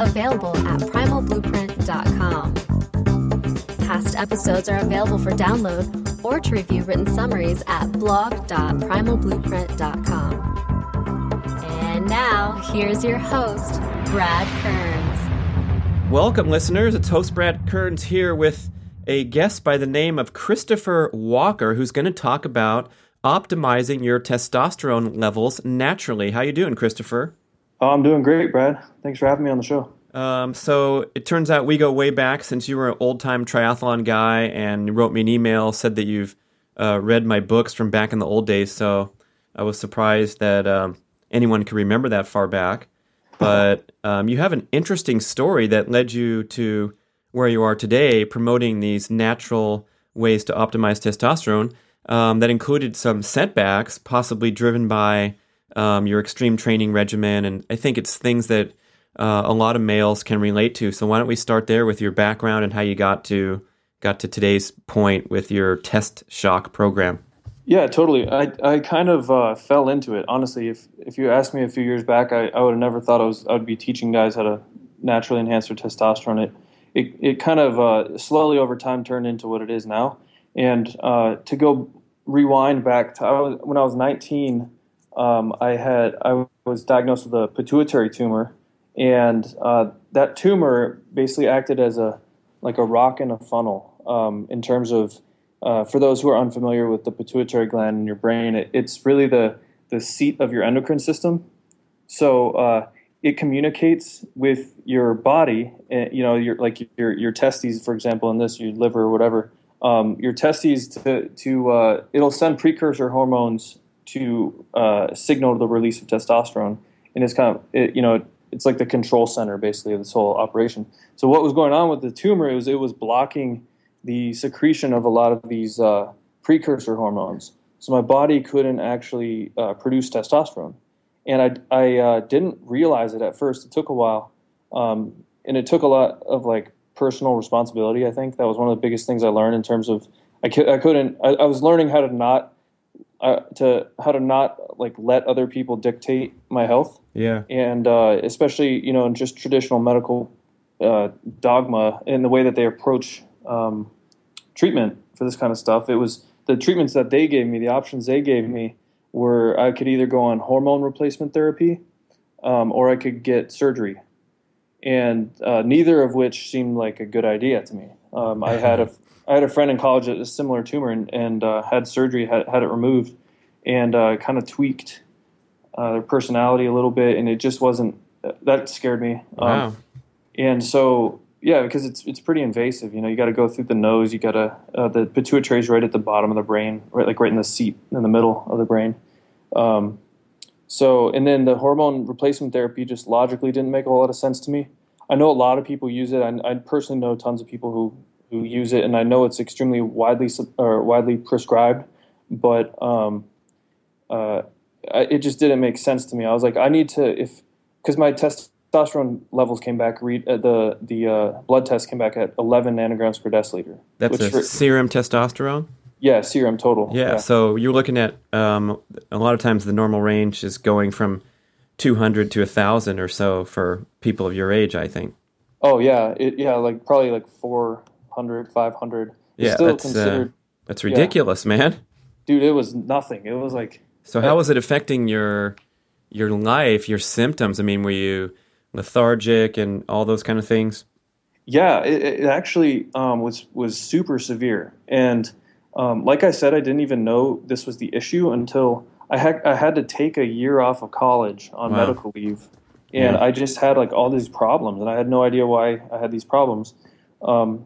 available at primalblueprint.com. Past episodes are available for download or to review written summaries at blog.primalblueprint.com. And now, here's your host, Brad Kearns. Welcome, listeners. It's host Brad Kearns here with a guest by the name of Christopher Walker, who's going to talk about optimizing your testosterone levels naturally. How you doing, Christopher? Oh, I'm doing great, Brad. Thanks for having me on the show. So it turns out we go way back, since you were an old-time triathlon guy and you wrote me an email, said that you've read my books from back in the old days. So I was surprised that anyone could remember that far back. But you have an interesting story that led you to where you are today, promoting these natural ways to optimize testosterone that included some setbacks, possibly driven by your extreme training regimen, and I think it's things that a lot of males can relate to. So why don't we start there with your background and how you got to today's point with your Test Shock program? Yeah, totally. I kind of fell into it, honestly. If you asked me a few years back, I would have never thought I would be teaching guys how to naturally enhance their testosterone. It kind of slowly over time turned into what it is now. And to go rewind back to when I was 19. I was diagnosed with a pituitary tumor, and that tumor basically acted as a rock in a funnel. In terms of for those who are unfamiliar with the pituitary gland in your brain, it's really the seat of your endocrine system. So it communicates with your body, and, you know, your testes, for example, and this your liver or whatever. Your testes to it'll send precursor hormones to signal the release of testosterone, and it's kind of it's like the control center basically of this whole operation. So what was going on with the tumor is it was blocking the secretion of a lot of these precursor hormones. So my body couldn't actually produce testosterone, and I didn't realize it at first. It took a while, and it took a lot of personal responsibility. I think that was one of the biggest things I learned in terms of I was learning how to not let other people dictate my health. Yeah. And especially, in just traditional medical dogma and the way that they approach treatment for this kind of stuff. It was the treatments that they gave me, the options they gave me, were I could either go on hormone replacement therapy or I could get surgery. And neither of which seemed like a good idea to me. I had a friend in college that had a similar tumor and had surgery, had it removed, and kind of tweaked their personality a little bit, and it just wasn't – that scared me. Wow. And so, yeah, because it's pretty invasive. You got to go through the nose. You got to the pituitary is right at the bottom of the brain, right in the seat in the middle of the brain. And then the hormone replacement therapy just logically didn't make a whole lot of sense to me. I know a lot of people use it. I personally know tons of people who use it, and I know it's extremely widely prescribed, but it just didn't make sense to me. I was like, I need to, because my testosterone levels came back. The blood test came back at 11 nanograms per deciliter. That's serum testosterone. Yeah, serum total. Yeah. So you're looking at a lot of times the normal range is going from 200 to 1,000 or so for people of your age, I think. Oh yeah, probably 400, 500. Yeah, still that's ridiculous, man. Dude, it was nothing. It was like. So how was it affecting your life, your symptoms? I mean, were you lethargic and all those kind of things? Yeah, it actually was super severe. And like I said, I didn't even know this was the issue until I had to take a year off of college on medical leave. And I just had like all these problems, and I had no idea why I had these problems. And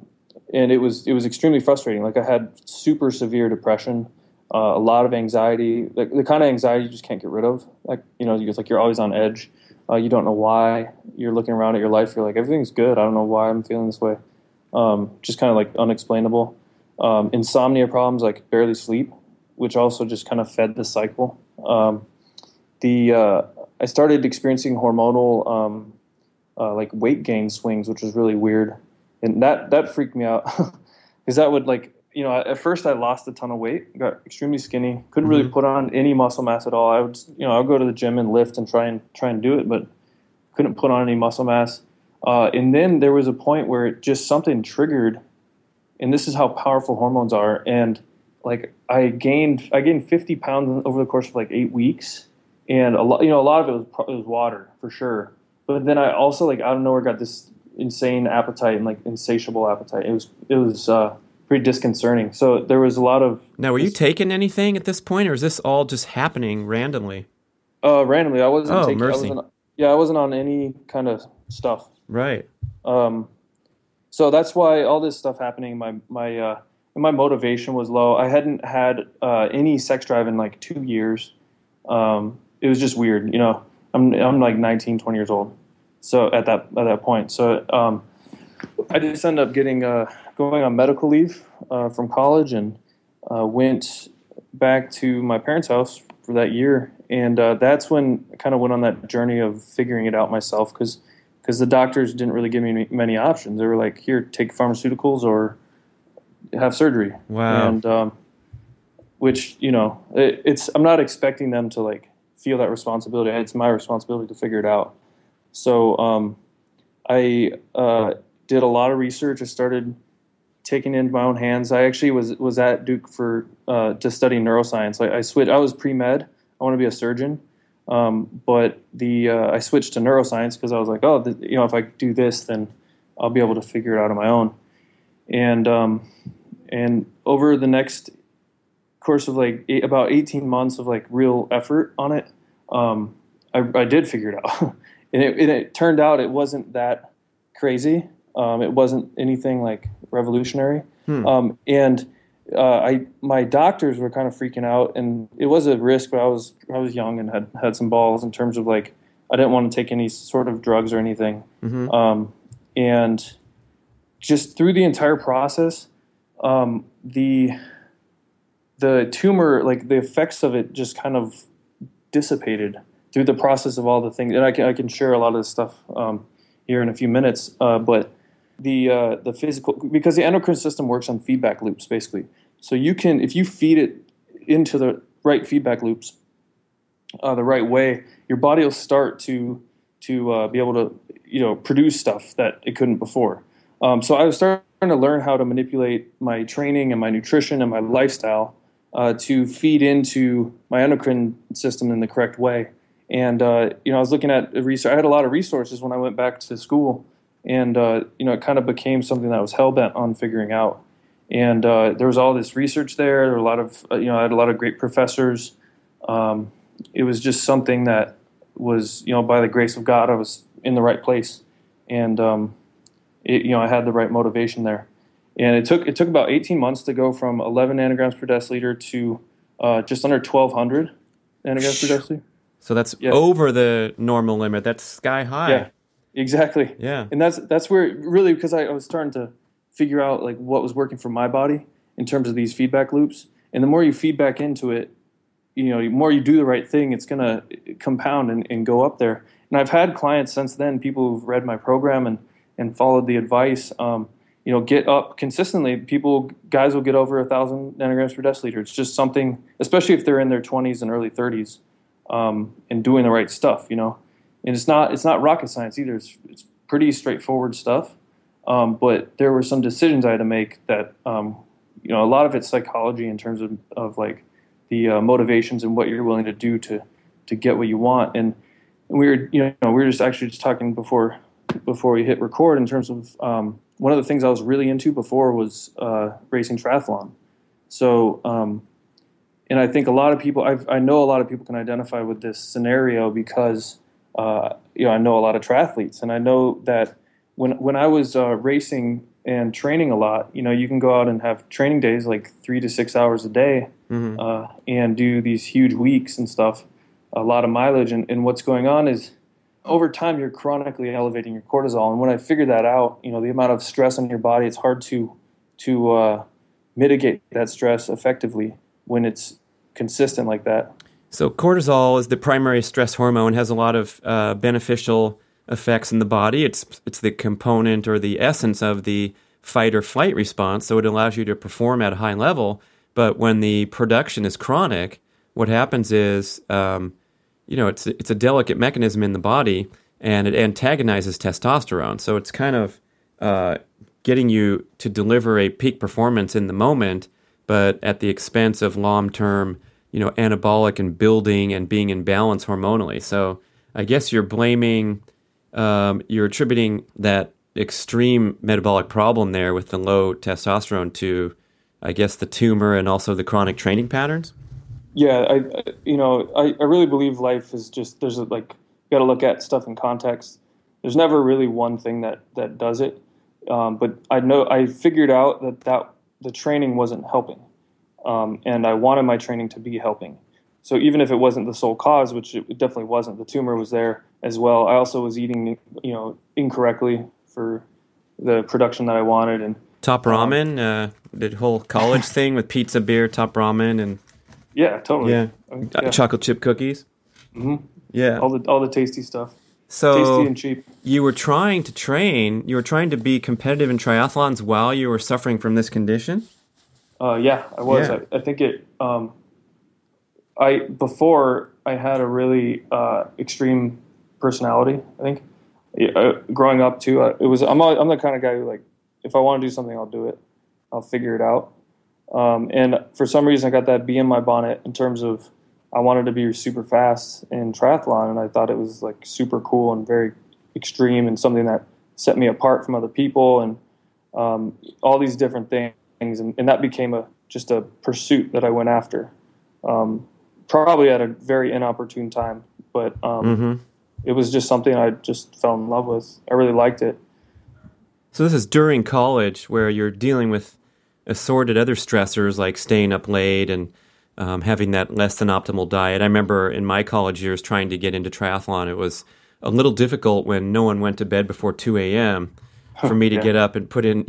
it was extremely frustrating. Like I had super severe depression, a lot of anxiety, like the kind of anxiety you just can't get rid of. Like, you know, it's like you're always on edge. You don't know why. You're looking around at your life. You're like, everything's good. I don't know why I'm feeling this way. Just kind of like unexplainable. Insomnia problems, like barely sleep, which also just kind of fed the cycle. I started experiencing hormonal like weight gain swings, which was really weird. And that freaked me out because that would like, you know, at first I lost a ton of weight, got extremely skinny, couldn't really put on any muscle mass at all. I would, you know, I'll go to the gym and lift and try and do it, but couldn't put on any muscle mass. And then there was a point where it just something triggered, and this is how powerful hormones are. And like I gained 50 pounds over the course of like 8 weeks. And a lot of it was water for sure. But then I also like out of nowhere got this insane appetite and like insatiable appetite. It was pretty disconcerting. So there was a lot of. Now, were you taking anything at this point, or is this all just happening randomly? Randomly, I wasn't. Oh, taking, mercy. I wasn't on any kind of stuff. Right. So that's why all this stuff happening. My motivation was low. I hadn't had any sex drive in like 2 years. It was just weird, you know, I'm like 19, 20 years old. So at that point, so, I just ended up going on medical leave, from college and, went back to my parents' house for that year. And, that's when I kind of went on that journey of figuring it out myself. Cause the doctors didn't really give me many options. They were like, here, take pharmaceuticals or have surgery. Wow. And, which, you know, I'm not expecting them to like feel that responsibility. It's my responsibility to figure it out. So I did a lot of research. I started taking it into my own hands. I actually was at Duke for to study neuroscience. I switched. I was pre-med. I want to be a surgeon, but I switched to neuroscience because I was like, you know, if I do this, then I'll be able to figure it out on my own. And over the next course of like about 18 months of like real effort on it, I did figure it out. and it turned out it wasn't that crazy. It wasn't anything like revolutionary. My doctors were kind of freaking out, and it was a risk, but I was young and had some balls in terms of like, I didn't want to take any sort of drugs or anything. And just through the entire process, the tumor, like the effects of it just kind of dissipated through the process of all the things. And I can share a lot of this stuff here in a few minutes. But the physical, because the endocrine system works on feedback loops, basically. So you can, if you feed it into the right feedback loops the right way, your body will start to be able to, you know, produce stuff that it couldn't before. So I was starting to learn how to manipulate my training and my nutrition and my lifestyle to feed into my endocrine system in the correct way. And, you know, I was looking at research. I had a lot of resources when I went back to school, and, you know, it kind of became something that I was hell-bent on figuring out. And there was all this research there. There were a lot of, you know, I had a lot of great professors. It was just something that was, you know, by the grace of God, I was in the right place. And, you know, I had the right motivation there. And it took about 18 months to go from 11 nanograms per deciliter to just under 1,200 nanograms per deciliter. So that's over the normal limit. That's sky high. Yeah, exactly. Yeah. And that's where it really, because I was starting to figure out like what was working for my body in terms of these feedback loops. And the more you feed back into it, you know, the more you do the right thing, it's going to compound and go up there. And I've had clients since then, people who've read my program and followed the advice, you know, get up consistently. Guys will get over 1,000 nanograms per deciliter. It's just something, especially if they're in their 20s and early 30s. And doing the right stuff, you know, and it's not rocket science either. It's pretty straightforward stuff. But there were some decisions I had to make that, you know, a lot of it's psychology in terms of like the motivations and what you're willing to do to get what you want. And we were just actually talking before we hit record in terms of one of the things I was really into before was racing triathlon. So, and I think a lot of people, I know a lot of people can identify with this scenario because, I know a lot of triathletes, and I know that when I was racing and training a lot, you can go out and have training days like 3 to 6 hours a day, mm-hmm. And do these huge weeks and stuff, a lot of mileage. And what's going on is over time you're chronically elevating your cortisol. And when I figured that out, the amount of stress on your body, it's hard to mitigate that stress effectively when it's consistent like that. So cortisol is the primary stress hormone, has a lot of beneficial effects in the body. It's the component or the essence of the fight or flight response, so it allows you to perform at a high level. But when the production is chronic, what happens is, it's a delicate mechanism in the body, and it antagonizes testosterone. So it's kind of getting you to deliver a peak performance in the moment, but at the expense of long-term, anabolic and building and being in balance hormonally. So I guess you're blaming... you're attributing that extreme metabolic problem there with the low testosterone to, I guess, the tumor and also the chronic training patterns? Yeah, I really believe life is just, you got to look at stuff in context. There's never really one thing that does it. But I figured out that the training wasn't helping. And I wanted my training to be helping. So even if it wasn't the sole cause, which it definitely wasn't, the tumor was there as well. I also was eating, incorrectly for the production that I wanted. And top ramen, did whole college thing with pizza, beer, top ramen, and yeah, totally. Yeah, chocolate chip cookies. Mm-hmm. Yeah, all the tasty stuff. So tasty and cheap. You were trying to train. You were trying to be competitive in triathlons while you were suffering from this condition. Yeah, I was. Yeah. I think it. Before I had a really extreme personality. I think growing up too, I'm the kind of guy who, like, if I want to do something, I'll do it. I'll figure it out. And for some reason, I got that bee in my bonnet in terms of I wanted to be super fast in triathlon, and I thought it was like super cool and very extreme and something that set me apart from other people and all these different things. And that became just a pursuit that I went after. Probably at a very inopportune time, but it was just something I just fell in love with. I really liked it. So this is during college where you're dealing with assorted other stressors like staying up late and having that less than optimal diet. I remember in my college years trying to get into triathlon, it was a little difficult when no one went to bed before 2 a.m. for me to get up and put in,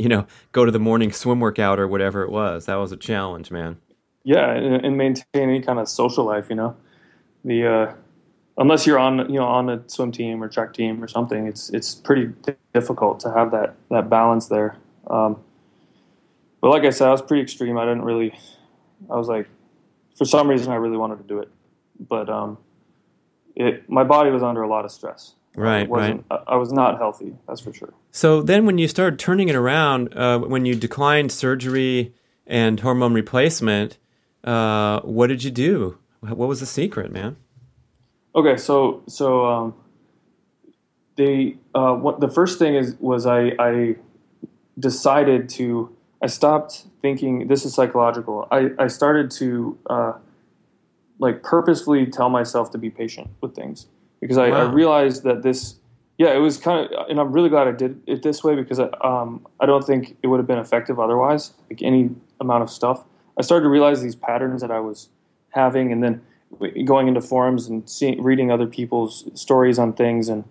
go to the morning swim workout or whatever it was. That was a challenge, man. Yeah, and maintain any kind of social life, unless you're on a swim team or track team or something, it's pretty difficult to have that balance there. But like I said, I was pretty extreme. I was like, for some reason, I really wanted to do it, but my body was under a lot of stress. Right. I was not healthy, that's for sure. So then, when you started turning it around, when you declined surgery and hormone replacement. What did you do? What was the secret, man? Okay, so the first thing was I decided to, I stopped thinking, this is psychological. I started to purposefully tell myself to be patient with things because I realized that it was kind of, and I'm really glad I did it this way because I don't think it would have been effective otherwise, like any amount of stuff. I started to realize these patterns that I was having, and then going into forums and reading other people's stories on things. And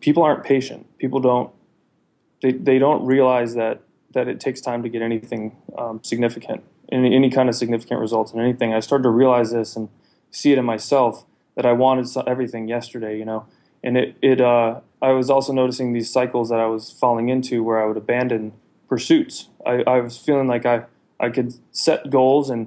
people aren't patient. People they don't realize that it takes time to get anything significant, any kind of significant results in anything. I started to realize this and see it in myself that I wanted everything yesterday, And I was also noticing these cycles that I was falling into where I would abandon pursuits. I was feeling like I could set goals and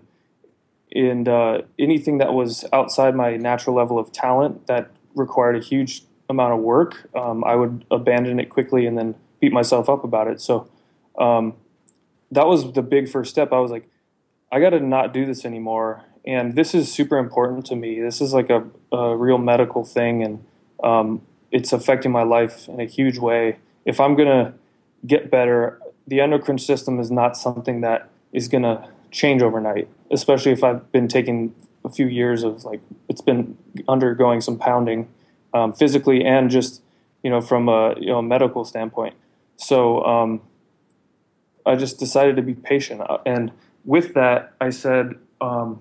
anything that was outside my natural level of talent that required a huge amount of work, I would abandon it quickly and then beat myself up about it. So that was the big first step. I was like, I got to not do this anymore. And this is super important to me. This is like a real medical thing, and it's affecting my life in a huge way. If I'm going to get better. The endocrine system is not something that is going to change overnight, especially if I've been taking a few years of it's been undergoing some pounding physically and just, from a medical standpoint. So I just decided to be patient. And with that, I said, and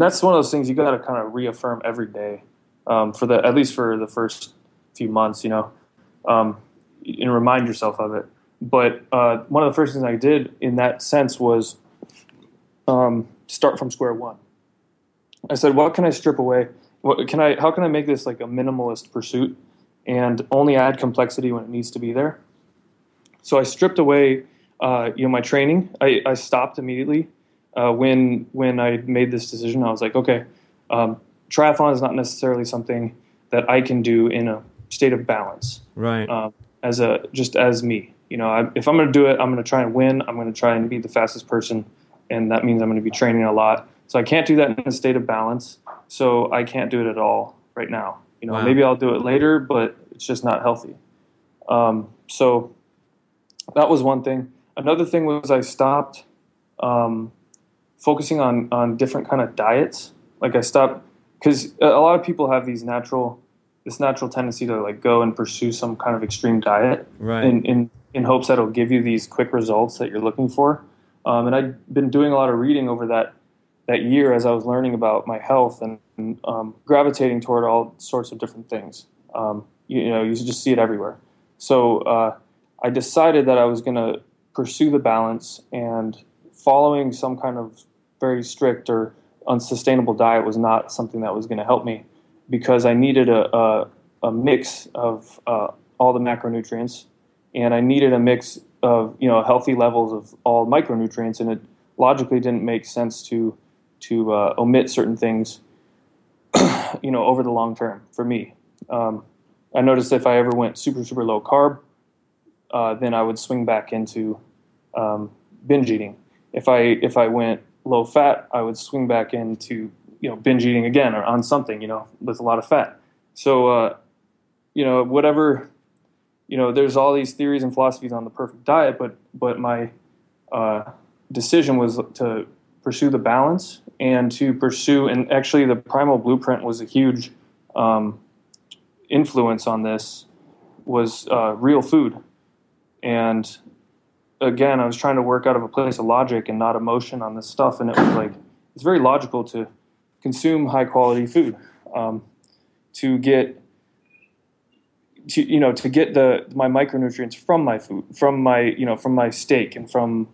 that's one of those things you got to kind of reaffirm every day at least for the first few months, and remind yourself of it. But one of the first things I did in that sense was start from square one. I said, what can I strip away? How can I make this like a minimalist pursuit and only add complexity when it needs to be there? So I stripped away, my training. I stopped immediately when I made this decision. I was like, okay, triathlon is not necessarily something that I can do in a state of balance, right? Just as me, if I'm going to do it, I'm going to try and win. I'm going to try and be the fastest person, and that means I'm going to be training a lot. So I can't do that in a state of balance. So I can't do it at all right now. Wow. Maybe I'll do it later, but it's just not healthy. So that was one thing. Another thing was I stopped focusing on different kind of diets. Like I stopped because a lot of people have this natural tendency to go and pursue some kind of extreme diet, right? In hopes that it'll give you these quick results that you're looking for. And I'd been doing a lot of reading over that year as I was learning about my health and gravitating toward all sorts of different things. You just see it everywhere. So I decided that I was going to pursue the balance, and following some kind of very strict or unsustainable diet was not something that was going to help me, because I needed a mix of all the macronutrients, and I needed a mix of healthy levels of all micronutrients, and it logically didn't make sense to omit certain things, over the long term for me. I noticed if I ever went super, super low carb, then I would swing back into binge eating. If I went low fat, I would swing back into binge eating again, or on something with a lot of fat. So whatever, there's all these theories and philosophies on the perfect diet, but my decision was to pursue the balance and to pursue, and actually the Primal Blueprint was a huge influence on this, was real food. And again, I was trying to work out of a place of logic and not emotion on this stuff. And it was it's very logical to consume high quality food, to get my micronutrients from my food, from my steak, and from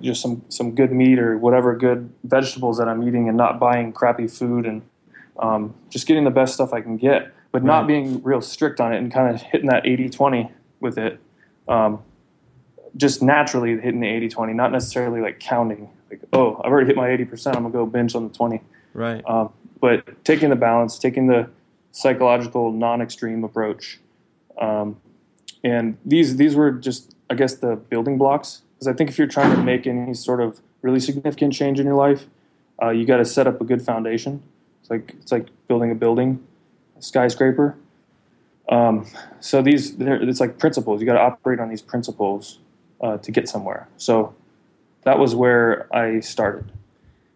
just some good meat or whatever good vegetables that I'm eating, and not buying crappy food, and just getting the best stuff I can get, but right, not being real strict on it and kind of hitting that 80-20 with it. Just naturally hitting the 80-20, not necessarily counting, oh, I've already hit my 80%, I'm going to go binge on the 20. Right. But taking the balance, taking the psychological non-extreme approach. And these were just, I guess, the building blocks. Because I think if you're trying to make any sort of really significant change in your life, you got to set up a good foundation. It's like building a building, a skyscraper. So it's like principles. You got to operate on these principles to get somewhere. So that was where I started.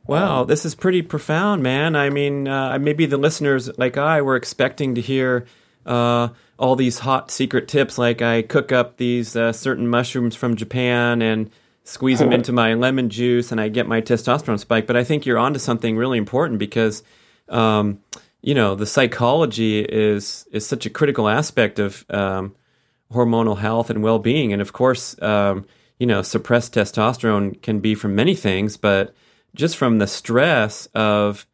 Wow, this is pretty profound, man. I mean, maybe the listeners like I were expecting to hear all these hot secret tips, like I cook up these certain mushrooms from Japan and squeeze them into my lemon juice and I get my testosterone spike. But I think you're onto something really important, because the psychology is such a critical aspect of hormonal health and well-being. And of course, suppressed testosterone can be from many things, but just from the stress of,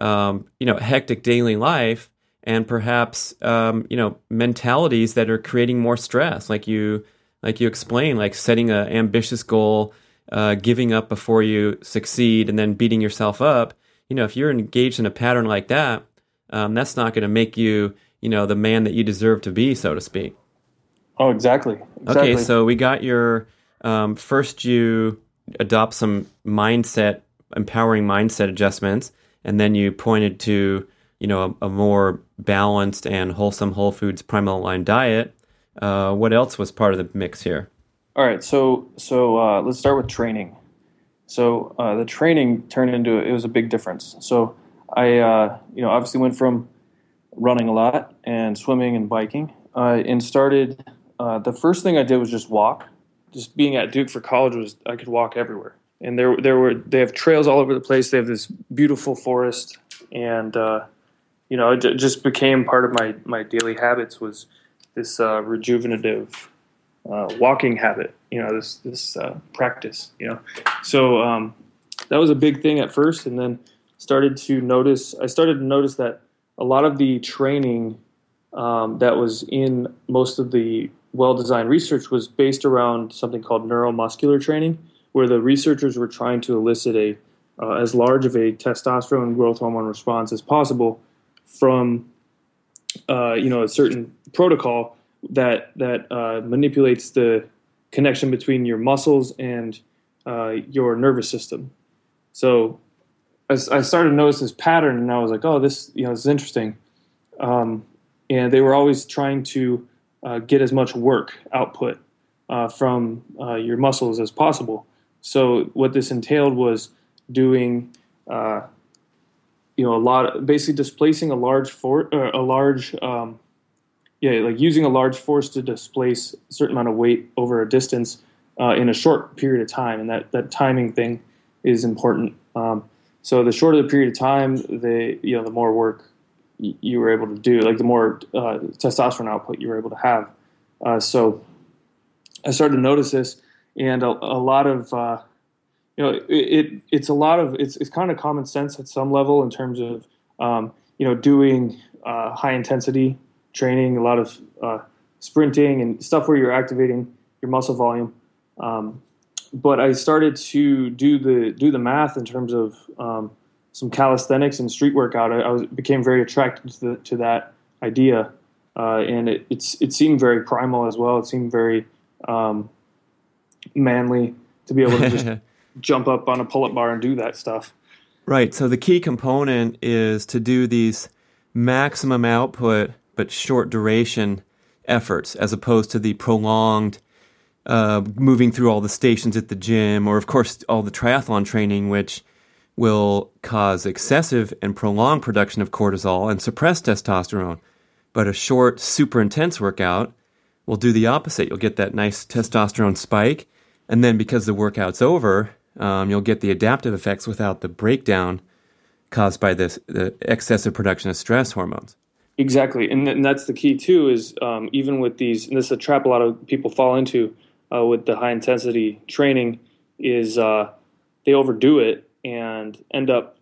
hectic daily life, and perhaps, mentalities that are creating more stress, like you explained, like setting an ambitious goal, giving up before you succeed, and then beating yourself up. If you're engaged in a pattern like that, that's not going to make you, the man that you deserve to be, so to speak. Oh, exactly. Okay, so we got your first, you adopt some mindset, empowering mindset adjustments, and then you pointed to a more balanced and wholesome whole foods primal aligned diet. What else was part of the mix here? All right, so let's start with training. So the training turned into, it was a big difference. So I obviously went from running a lot and swimming and biking, and started. The first thing I did was just walk. Just being at Duke for college was I could walk everywhere, and they have trails all over the place. They have this beautiful forest, and it just became part of my daily habits, was this rejuvenative walking habit. This practice. So that was a big thing at first, and then I started to notice that a lot of the training that was in most of the well-designed research was based around something called neuromuscular training, where the researchers were trying to elicit as large of a testosterone growth hormone response as possible from a certain protocol that manipulates the connection between your muscles and your nervous system. So I started to notice this pattern, and I was like, "Oh, this is interesting." And they were always trying to get as much work output from your muscles as possible. So what this entailed was doing, a lot, basically displacing using a large force to displace a certain amount of weight over a distance in a short period of time, and that timing thing is important. So the shorter the period of time, the more work you were able to do, like the more testosterone output you were able to have. So I started to notice this, and it's kind of common sense at some level in terms of doing high intensity training, a lot of sprinting and stuff where you're activating your muscle volume. But I started to do the math in terms of some calisthenics and street workout. I became very attracted to that idea, and it seemed very primal as well. It seemed very manly to be able to just jump up on a pull-up bar and do that stuff. Right. So the key component is to do these maximum output but short duration efforts, as opposed to the prolonged moving through all the stations at the gym, or of course all the triathlon training, which will cause excessive and prolonged production of cortisol and suppress testosterone. But a short, super intense workout will do the opposite. You'll get that nice testosterone spike, and then because the workout's over, you'll get the adaptive effects without the breakdown caused by the excessive production of stress hormones. Exactly, and that's the key too, is even with these, and this is a trap a lot of people fall into, with the high intensity training, is they overdo it and end up,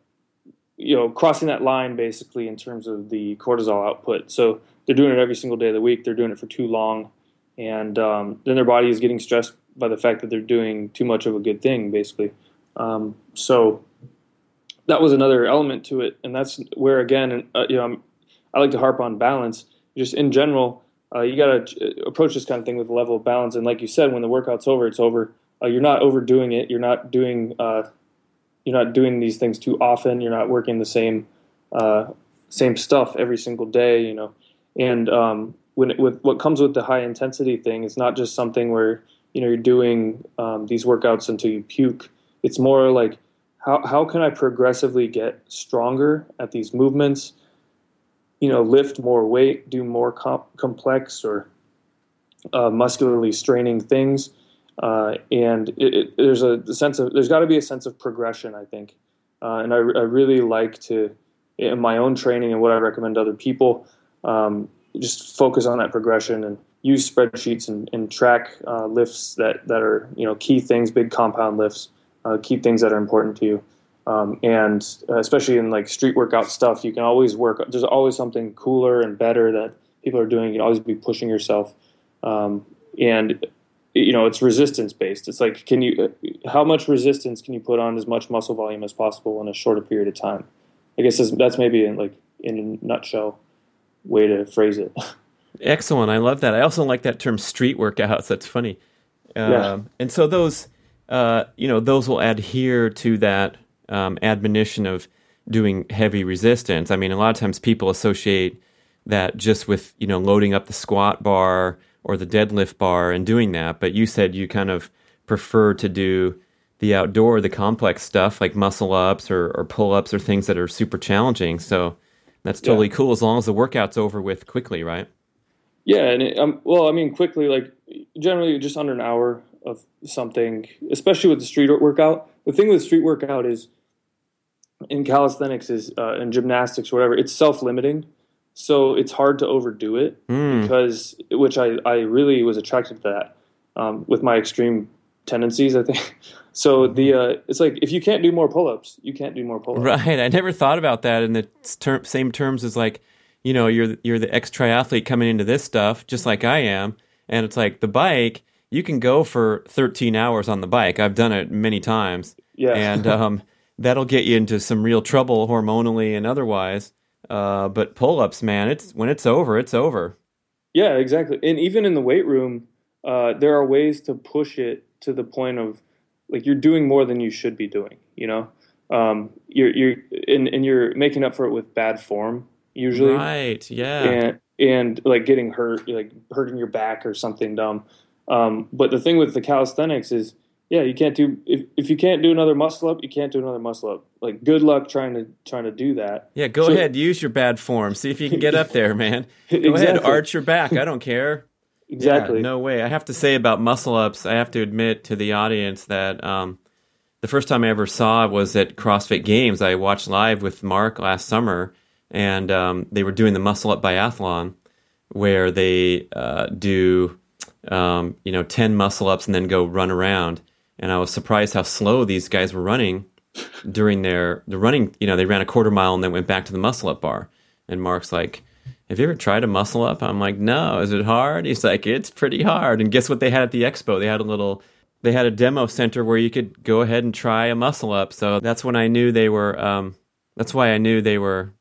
crossing that line basically in terms of the cortisol output. So they're doing it every single day of the week. They're doing it for too long, and then their body is getting stressed by the fact that they're doing too much of a good thing, basically. So that was another element to it, and that's where again, I like to harp on balance. Just in general, you got to approach this kind of thing with a level of balance. And like you said, when the workout's over, it's over. You're not overdoing it. You're not doing these things too often. You're not working the same stuff every single day. And with what comes with the high intensity thing, it's not just something where you're doing these workouts until you puke. It's more like how can I progressively get stronger at these movements? Lift more weight, do more complex or muscularly straining things, and there's got to be a sense of progression, I think. And I really like to, in my own training and what I recommend to other people, just focus on that progression and use spreadsheets and track lifts that are key things, big compound lifts, key things that are important to you. And especially in like street workout stuff, you can always work. There's always something cooler and better that people are doing. You can always be pushing yourself. And it's resistance based. It's like, how much resistance can you put on as much muscle volume as possible in a shorter period of time? I guess that's maybe in a nutshell way to phrase it. Excellent. I love that. I also like that term street workouts. That's funny. Yeah. And so those, those will adhere to that admonition of doing heavy resistance. I mean, a lot of times people associate that just with loading up the squat bar or the deadlift bar and doing that, but you said you kind of prefer to do the outdoor, the complex stuff like muscle ups or pull-ups or things that are super challenging. So that's totally cool as long as the workout's over with quickly, right? Yeah, and quickly, like generally just under an hour of something, especially with the street workout. The thing with street workout is in calisthenics is in gymnastics or whatever, it's self-limiting. So it's hard to overdo it because, which I really was attracted to that with my extreme tendencies, I think. So it's like, if you can't do more pull-ups, you can't do more pull-ups. Right. I never thought about that in the same terms as like, you know, you're the ex-triathlete coming into this stuff, just like I am. And it's like the bike, you can go for 13 hours on the bike. I've done it many times. Yeah. And that'll get you into some real trouble hormonally and otherwise. But pull-ups, man, when it's over, it's over. Yeah, exactly. And even in the weight room, there are ways to push it to the point of like you're doing more than you should be doing, you know? You're making up for it with bad form usually. Right, yeah. And like getting hurt, like hurting your back or something dumb. But the thing with the calisthenics is, yeah, you can't do if you can't do another muscle up, you can't do another muscle up. Like good luck trying to do that. Yeah, go ahead, use your bad form. See if you can get up there, man. Go ahead, arch your back. I don't care. Exactly. Yeah, no way. I have to say about muscle ups, I have to admit to the audience that the first time I ever saw was at CrossFit Games. I watched live with Mark last summer, and they were doing the muscle up biathlon, where they do 10 muscle ups and then go run around. And I was surprised how slow these guys were running during the running. You know, they ran a quarter mile and then went back to the muscle-up bar. And Mark's like, have you ever tried a muscle-up? I'm like, no. Is it hard? He's like, it's pretty hard. And guess what they had at the expo? They had a demo center where you could go ahead and try a muscle-up. So that's when I knew they were, that's why I knew they were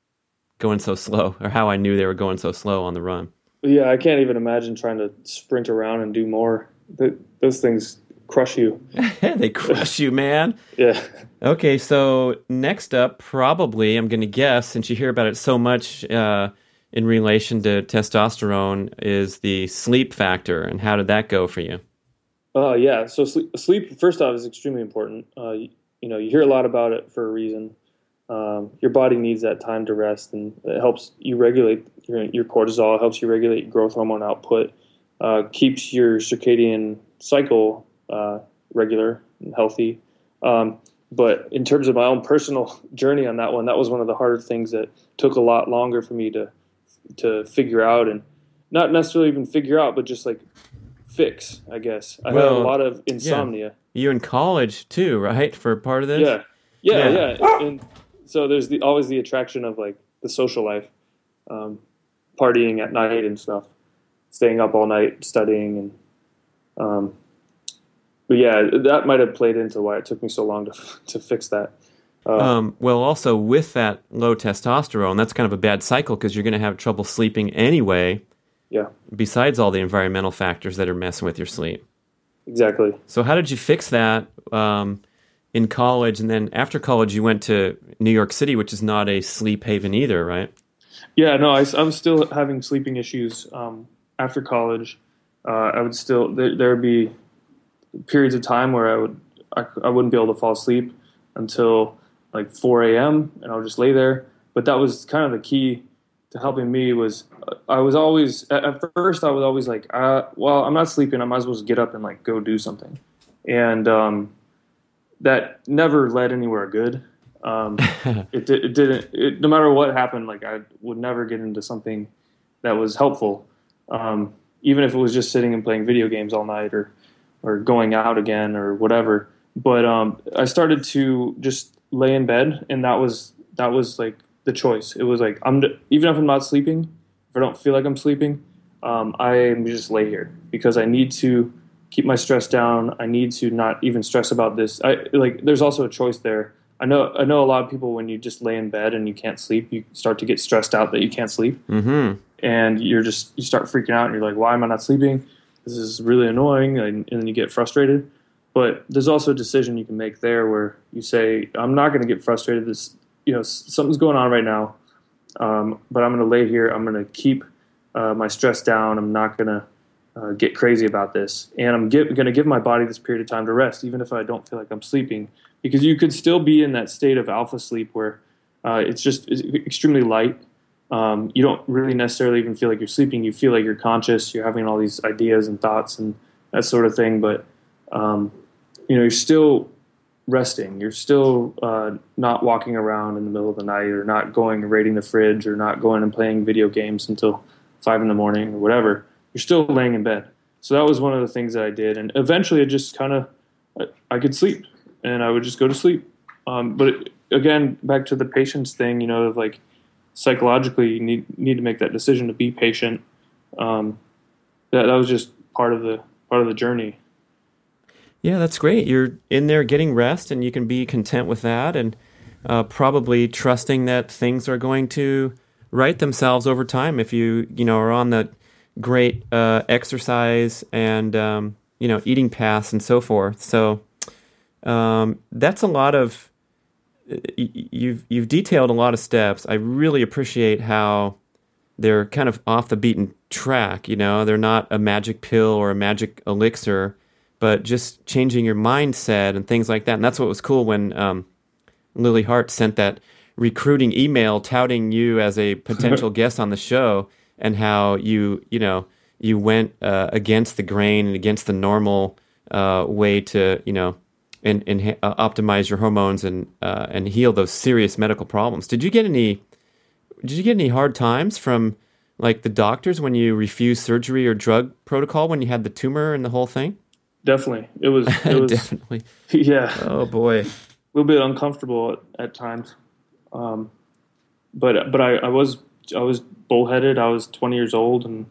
going so slow, or how I knew they were going so slow on the run. Yeah, I can't even imagine trying to sprint around and do more. Those things crush you. They crush you, man. Yeah. Okay, so next up, probably, I'm going to guess, since you hear about it so much in relation to testosterone, is the sleep factor. And how did that go for you? Yeah, so sleep, first off, is extremely important. You hear a lot about it for a reason. Your body needs that time to rest, and it helps you regulate your cortisol, helps you regulate your growth hormone output, keeps your circadian cycle regular and healthy. But in terms of my own personal journey on that one, that was one of the harder things that took a lot longer for me to figure out, and not necessarily even figure out, but just like fix, I guess. I had a lot of insomnia. Yeah. You in college too, right? For part of this? Yeah. And so there's always the attraction of like the social life, partying at night and stuff, staying up all night, studying and, but yeah, that might have played into why it took me so long to fix that. Also, with that low testosterone, that's kind of a bad cycle because you're going to have trouble sleeping anyway. Yeah. Besides all the environmental factors that are messing with your sleep. Exactly. So how did you fix that in college? And then after college, you went to New York City, which is not a sleep haven either, right? Yeah, no, I was still having sleeping issues after college. I would still, there would be periods of time where I wouldn't be able to fall asleep until like 4 a.m. and I would just lay there. But that was kind of the key to helping me was I was always, at first I was always like, I'm not sleeping. I might as well just get up and like go do something. And that never led anywhere good. It didn't, no matter what happened, like I would never get into something that was helpful. Even if it was just sitting and playing video games all night or going out again or whatever. But I started to just lay in bed, and that was like the choice. It was like even if I'm not sleeping, if I don't feel like I'm sleeping, I just lay here because I need to keep my stress down. I need to not even stress about this. There's also a choice there. I know a lot of people when you just lay in bed and you can't sleep, you start to get stressed out that you can't sleep. Mm-hmm. And you start freaking out and you're like, why am I not sleeping? This is really annoying, and then you get frustrated. But there's also a decision you can make there where you say, I'm not going to get frustrated. This, something's going on right now, but I'm going to lay here. I'm going to keep my stress down. I'm not going to get crazy about this. And I'm going to give my body this period of time to rest, even if I don't feel like I'm sleeping, because you could still be in that state of alpha sleep where it's extremely light. You don't really necessarily even feel like you're sleeping. You feel like you're conscious. You're having all these ideas and thoughts and that sort of thing. But, you're still resting. You're still not walking around in the middle of the night, or not going and raiding the fridge, or not going and playing video games until 5 a.m. or whatever. You're still laying in bed. So that was one of the things that I did. And eventually it just kind of, I could sleep, and I would just go to sleep. But again, back to the patience thing, psychologically you need to make that decision to be patient. That was just part of the journey. Yeah, that's great. You're in there getting rest, and you can be content with that, and probably trusting that things are going to right themselves over time if you are on the great exercise and eating paths and so forth. So that's a lot of. You've detailed a lot of steps. I really appreciate how they're kind of off the beaten track. They're not a magic pill or a magic elixir, but just changing your mindset and things like that. And that's what was cool when Lily Hart sent that recruiting email touting you as a potential guest on the show, and how you went against the grain and against the normal way to and optimize your hormones and heal those serious medical problems. Did you get any hard times from the doctors when you refused surgery or drug protocol when you had the tumor and the whole thing? Definitely, it was definitely, yeah. Oh boy, a little bit uncomfortable at times. But I was bullheaded. I was 20 years old, and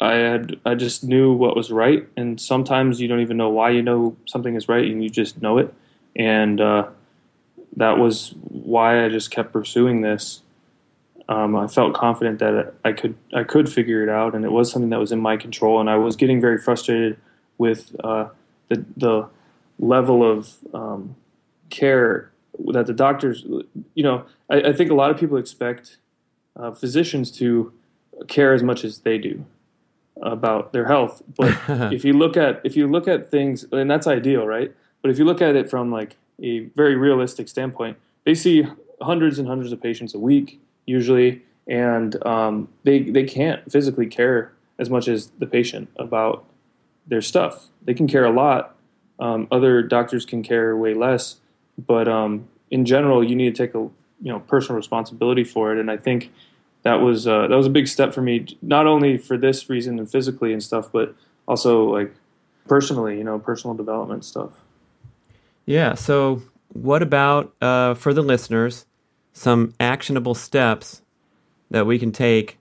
I just knew what was right, and sometimes you don't even know why you know something is right, and you just know it. And that was why I just kept pursuing this. I felt confident that I could figure it out, and it was something that was in my control. And I was getting very frustrated with the level of care that the doctors. I think a lot of people expect physicians to care as much as they do about their health, but if you look at things, and that's ideal, right? But if you look at it from a very realistic standpoint, they see hundreds and hundreds of patients a week usually, and they can't physically care as much as the patient about their stuff. They can care a lot. Other doctors can care way less, but in general, you need to take a personal responsibility for it, and I think. That was a big step for me, not only for this reason and physically and stuff, but also personally, personal development stuff. Yeah. So what about, for the listeners, some actionable steps that we can take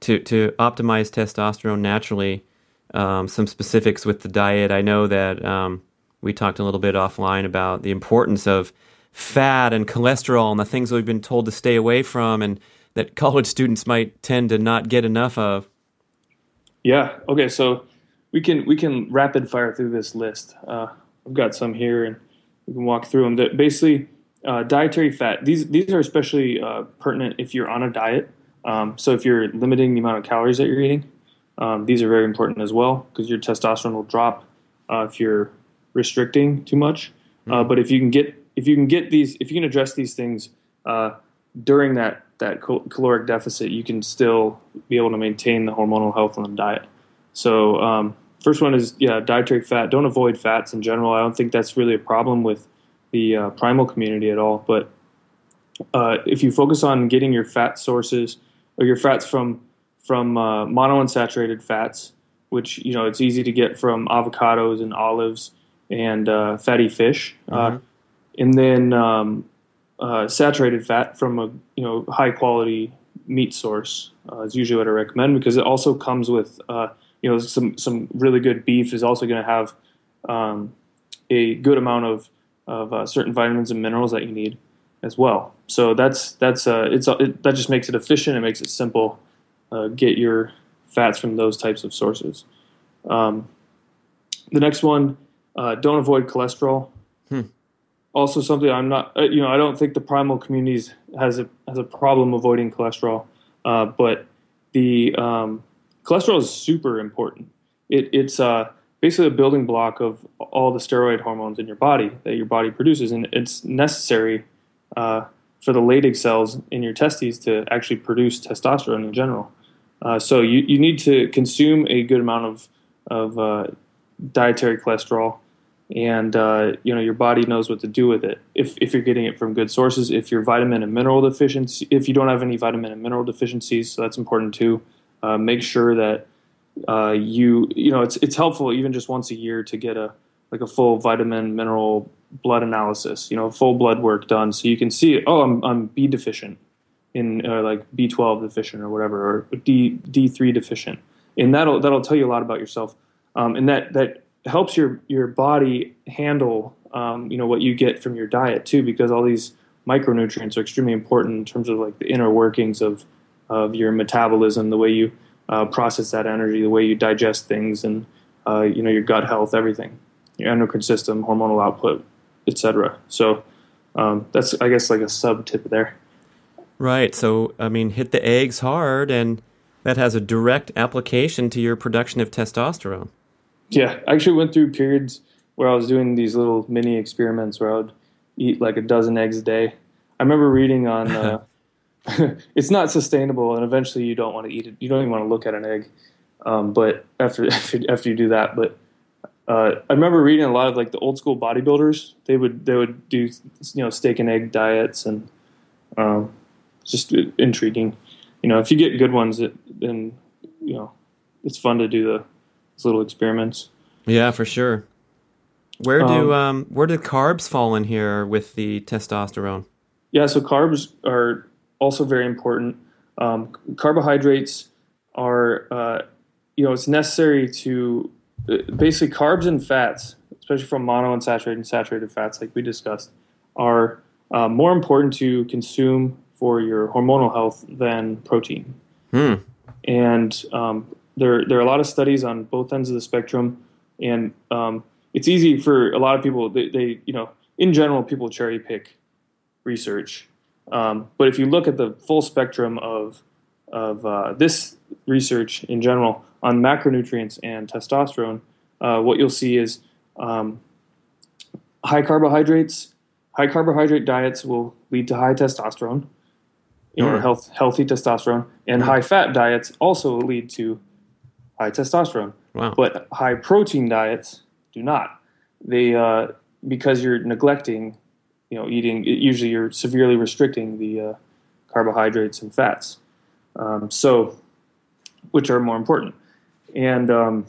to optimize testosterone naturally, some specifics with the diet. I know that we talked a little bit offline about the importance of fat and cholesterol and the things that we've been told to stay away from, and that college students might tend to not get enough of. Yeah. Okay. So we can rapid fire through this list. I've got some here, and we can walk through them. That basically dietary fat. These are especially pertinent if you're on a diet. So if you're limiting the amount of calories that you're eating, these are very important as well, because your testosterone will drop if you're restricting too much. But if you can address these things during that caloric deficit, you can still be able to maintain the hormonal health on the diet. So first one is dietary fat. Don't avoid fats in general. I don't think that's really a problem with the primal community at all. But if you focus on getting your fat sources, or your fats from monounsaturated fats, which it's easy to get from avocados and olives and fatty fish, and then saturated fat from a high quality meat source is usually what I recommend, because it also comes with some really good beef is also going to have a good amount of certain vitamins and minerals that you need as well. So that just makes it efficient. It makes it simple. Get your fats from those types of sources. The next one, don't avoid cholesterol. Also, something I'm not, I don't think the primal communities has a problem avoiding cholesterol, but the Cholesterol is super important. It's basically a building block of all the steroid hormones in your body that your body produces, and it's necessary for the Leydig cells in your testes to actually produce testosterone in general. So you need to consume a good amount of dietary cholesterol, and your body knows what to do with it if you're getting it from good sources. If you're vitamin and mineral deficiency, if you don't have any vitamin and mineral deficiencies, so that's important too. Make sure that it's helpful even just once a year to get a full vitamin mineral blood analysis, full blood work done, so you can see, I'm B deficient in B12 deficient or whatever, or D3 deficient, and that'll tell you a lot about yourself, and that helps your body handle what you get from your diet too, because all these micronutrients are extremely important in terms of the inner workings of your metabolism, the way you process that energy, the way you digest things, and your gut health, everything, your endocrine system, hormonal output, etc. So that's, I guess, a sub tip there. Right. So hit the eggs hard, and that has a direct application to your production of testosterone. Yeah, I actually went through periods where I was doing these little mini experiments where I would eat 12 eggs a day. I remember reading on it's not sustainable, and eventually you don't want to eat it. You don't even want to look at an egg, but after you do that. But I remember reading a lot of the old school bodybuilders. They would do steak and egg diets, and just intriguing. If you get good ones, then it's fun to do these little experiments. Yeah, for sure. Where do carbs fall in here with the testosterone? Yeah, so carbs are also very important. Carbohydrates are, it's necessary to basically carbs and fats, especially from monounsaturated and saturated fats, like we discussed, are more important to consume for your hormonal health than protein. And there are a lot of studies on both ends of the spectrum, and it's easy for a lot of people. They in general, people cherry pick research. But if you look at the full spectrum of this research in general on macronutrients and testosterone, what you'll see is high carbohydrates. High carbohydrate diets will lead to high testosterone, or healthy testosterone, and high fat diets also lead to high testosterone. Wow. But high protein diets do not. They because you're neglecting eating, usually you're severely restricting the carbohydrates and fats, which are more important. And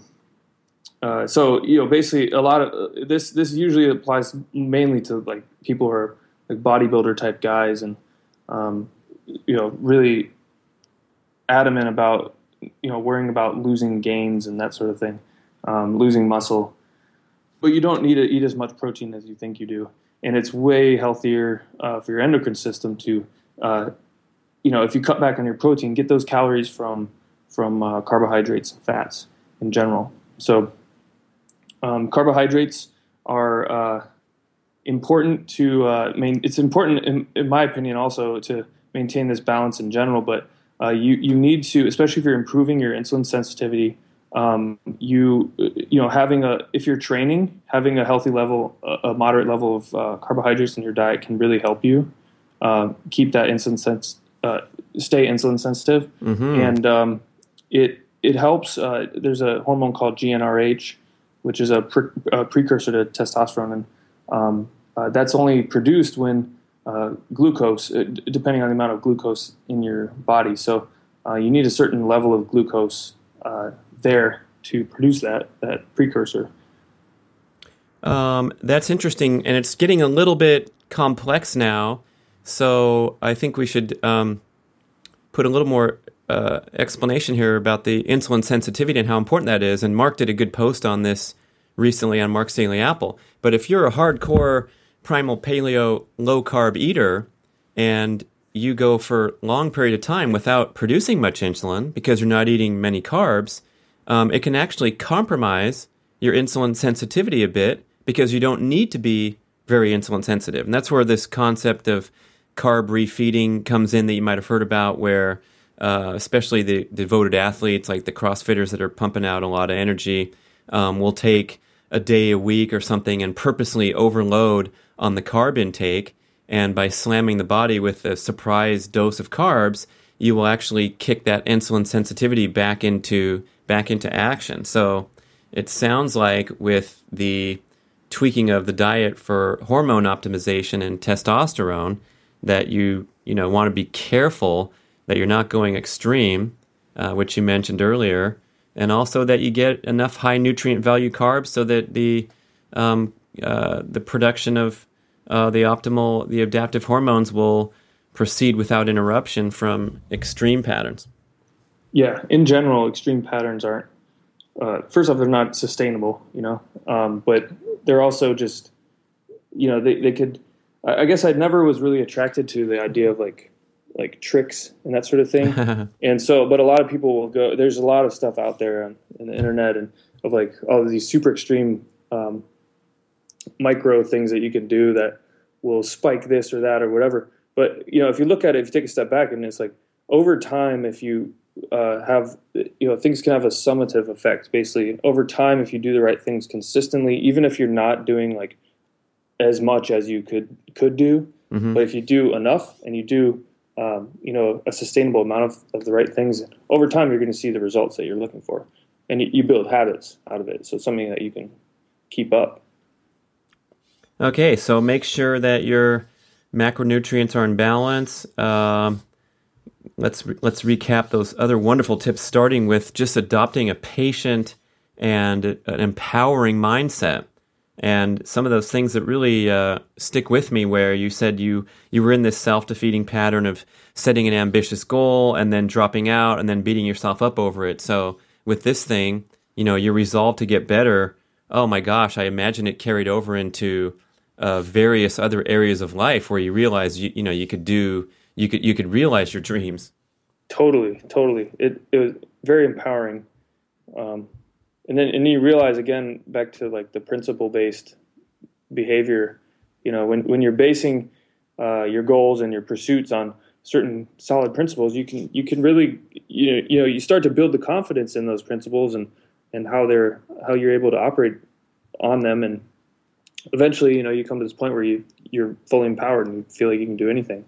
basically a lot of this usually applies mainly to people who are bodybuilder type guys, and really adamant about worrying about losing gains and that sort of thing, losing muscle. But you don't need to eat as much protein as you think you do. And it's way healthier for your endocrine system to, if you cut back on your protein, get those calories from carbohydrates and fats in general. So carbohydrates are important to it's important in my opinion also to maintain this balance in general. But you need to, especially if you're improving your insulin sensitivity. If you're training, having a healthy level, a moderate level of carbohydrates in your diet can really help you keep that stay insulin sensitive, and it helps. There's a hormone called GnRH, which is a precursor to testosterone, and that's only produced when glucose, depending on the amount of glucose in your body. So you need a certain level of glucose there to produce that precursor. That's interesting, and it's getting a little bit complex now, so I think we should put a little more explanation here about the insulin sensitivity and how important that is. And Mark did a good post on this recently on Mark's Daily Apple. But if you're a hardcore primal paleo low-carb eater and you go for a long period of time without producing much insulin because you're not eating many carbs, it can actually compromise your insulin sensitivity a bit because you don't need to be very insulin sensitive. And that's where this concept of carb refeeding comes in that you might have heard about, where especially the devoted athletes, like the CrossFitters that are pumping out a lot of energy, will take a day a week or something and purposely overload on the carb intake. And by slamming the body with a surprise dose of carbs, you will actually kick that insulin sensitivity back into action. So it sounds like with the tweaking of the diet for hormone optimization and testosterone, that you want to be careful that you're not going extreme, which you mentioned earlier, and also that you get enough high nutrient value carbs so that the production of the adaptive hormones will proceed without interruption from extreme patterns. Yeah, in general, extreme patterns aren't. First off, they're not sustainable, but they're also just, they could. I guess I never was really attracted to the idea of like tricks and that sort of thing. And so, but a lot of people will go, there's a lot of stuff out there on the internet and of like all of these super extreme micro things that you can do that will spike this or that or whatever. But, if you look at it, if you take a step back, and it's like over time, if you have things can have a summative effect. Basically, over time, if you do the right things consistently, even if you're not doing like as much as you could do, mm-hmm. but if you do enough and you do a sustainable amount of the right things, over time you're going to see the results that you're looking for, and you build habits out of it. So it's something that you can keep up. Okay, so make sure that your macronutrients are in balance. Let's recap those other wonderful tips, starting with just adopting a patient and an empowering mindset. And some of those things that really stick with me, where you said you were in this self-defeating pattern of setting an ambitious goal and then dropping out and then beating yourself up over it. So with this thing, you're resolved to get better. Oh my gosh, I imagine it carried over into various other areas of life where you realize you could realize your dreams. Totally. It was very empowering. And then you realize, again, back to like the principle-based behavior, when you're basing your goals and your pursuits on certain solid principles, you can really, you start to build the confidence in those principles and how you're able to operate on them. And eventually, you come to this point where you're fully empowered and you feel like you can do anything.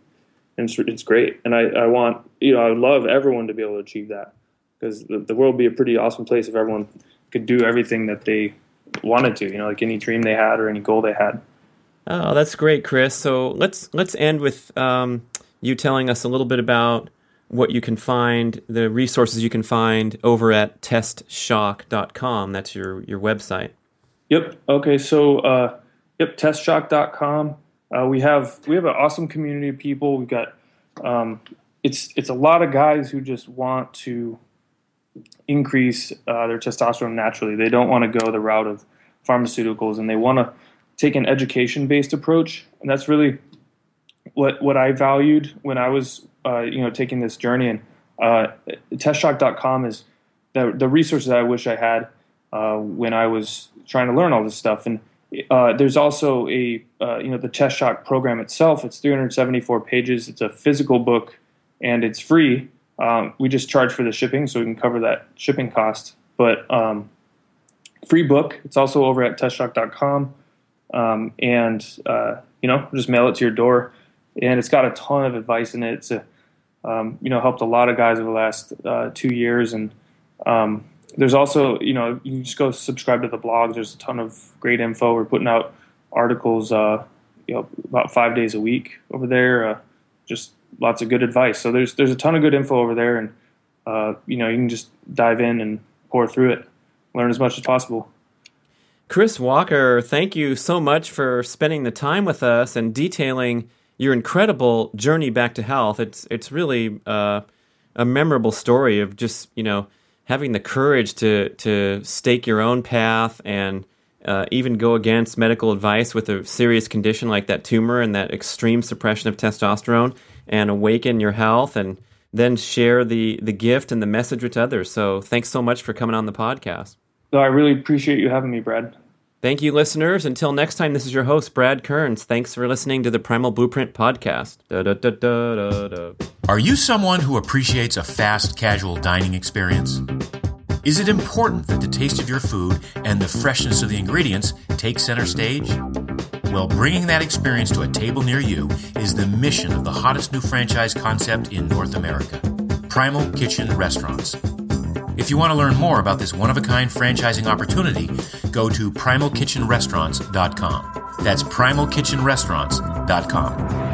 And it's great. And I would love everyone to be able to achieve that, because the world would be a pretty awesome place if everyone could do everything that they wanted to, like any dream they had or any goal they had. Oh, that's great, Chris. So let's end with you telling us a little bit about what you can find, the resources you can find over at testshock.com. That's your website. Yep. Okay. So, testshock.com. We have an awesome community of people. We've got it's a lot of guys who just want to increase their testosterone naturally. They don't want to go the route of pharmaceuticals, and they want to take an education-based approach. And that's really what I valued when I was taking this journey. And testshock.com is the resources that I wish I had when I was trying to learn all this stuff. And there's also a the Test Shock program itself. It's 374 pages. It's a physical book, and it's free. We just charge for the shipping, so we can cover that shipping cost. But free book. It's also over at testshock.com, and just mail it to your door. And it's got a ton of advice in it. It's helped a lot of guys over the last 2 years. And there's also, you just go subscribe to the blog. There's a ton of great info. We're putting out articles, about 5 days a week over there. Just lots of good advice. So there's a ton of good info over there, and you can just dive in and pour through it, learn as much as possible. Chris Walker, thank you so much for spending the time with us and detailing your incredible journey back to health. It's really a memorable story of just having the courage to stake your own path and even go against medical advice with a serious condition like that tumor and that extreme suppression of testosterone, and awaken your health, and then share the gift and the message with others. So thanks so much for coming on the podcast. No, I really appreciate you having me, Brad. Thank you, listeners. Until next time, this is your host, Brad Kearns. Thanks for listening to the Primal Blueprint Podcast. Da, da, da, da, da, da. Are you someone who appreciates a fast, casual dining experience? Is it important that the taste of your food and the freshness of the ingredients take center stage? Well, bringing that experience to a table near you is the mission of the hottest new franchise concept in North America, Primal Kitchen Restaurants. If you want to learn more about this one-of-a-kind franchising opportunity, go to primalkitchenrestaurants.com. That's primalkitchenrestaurants.com.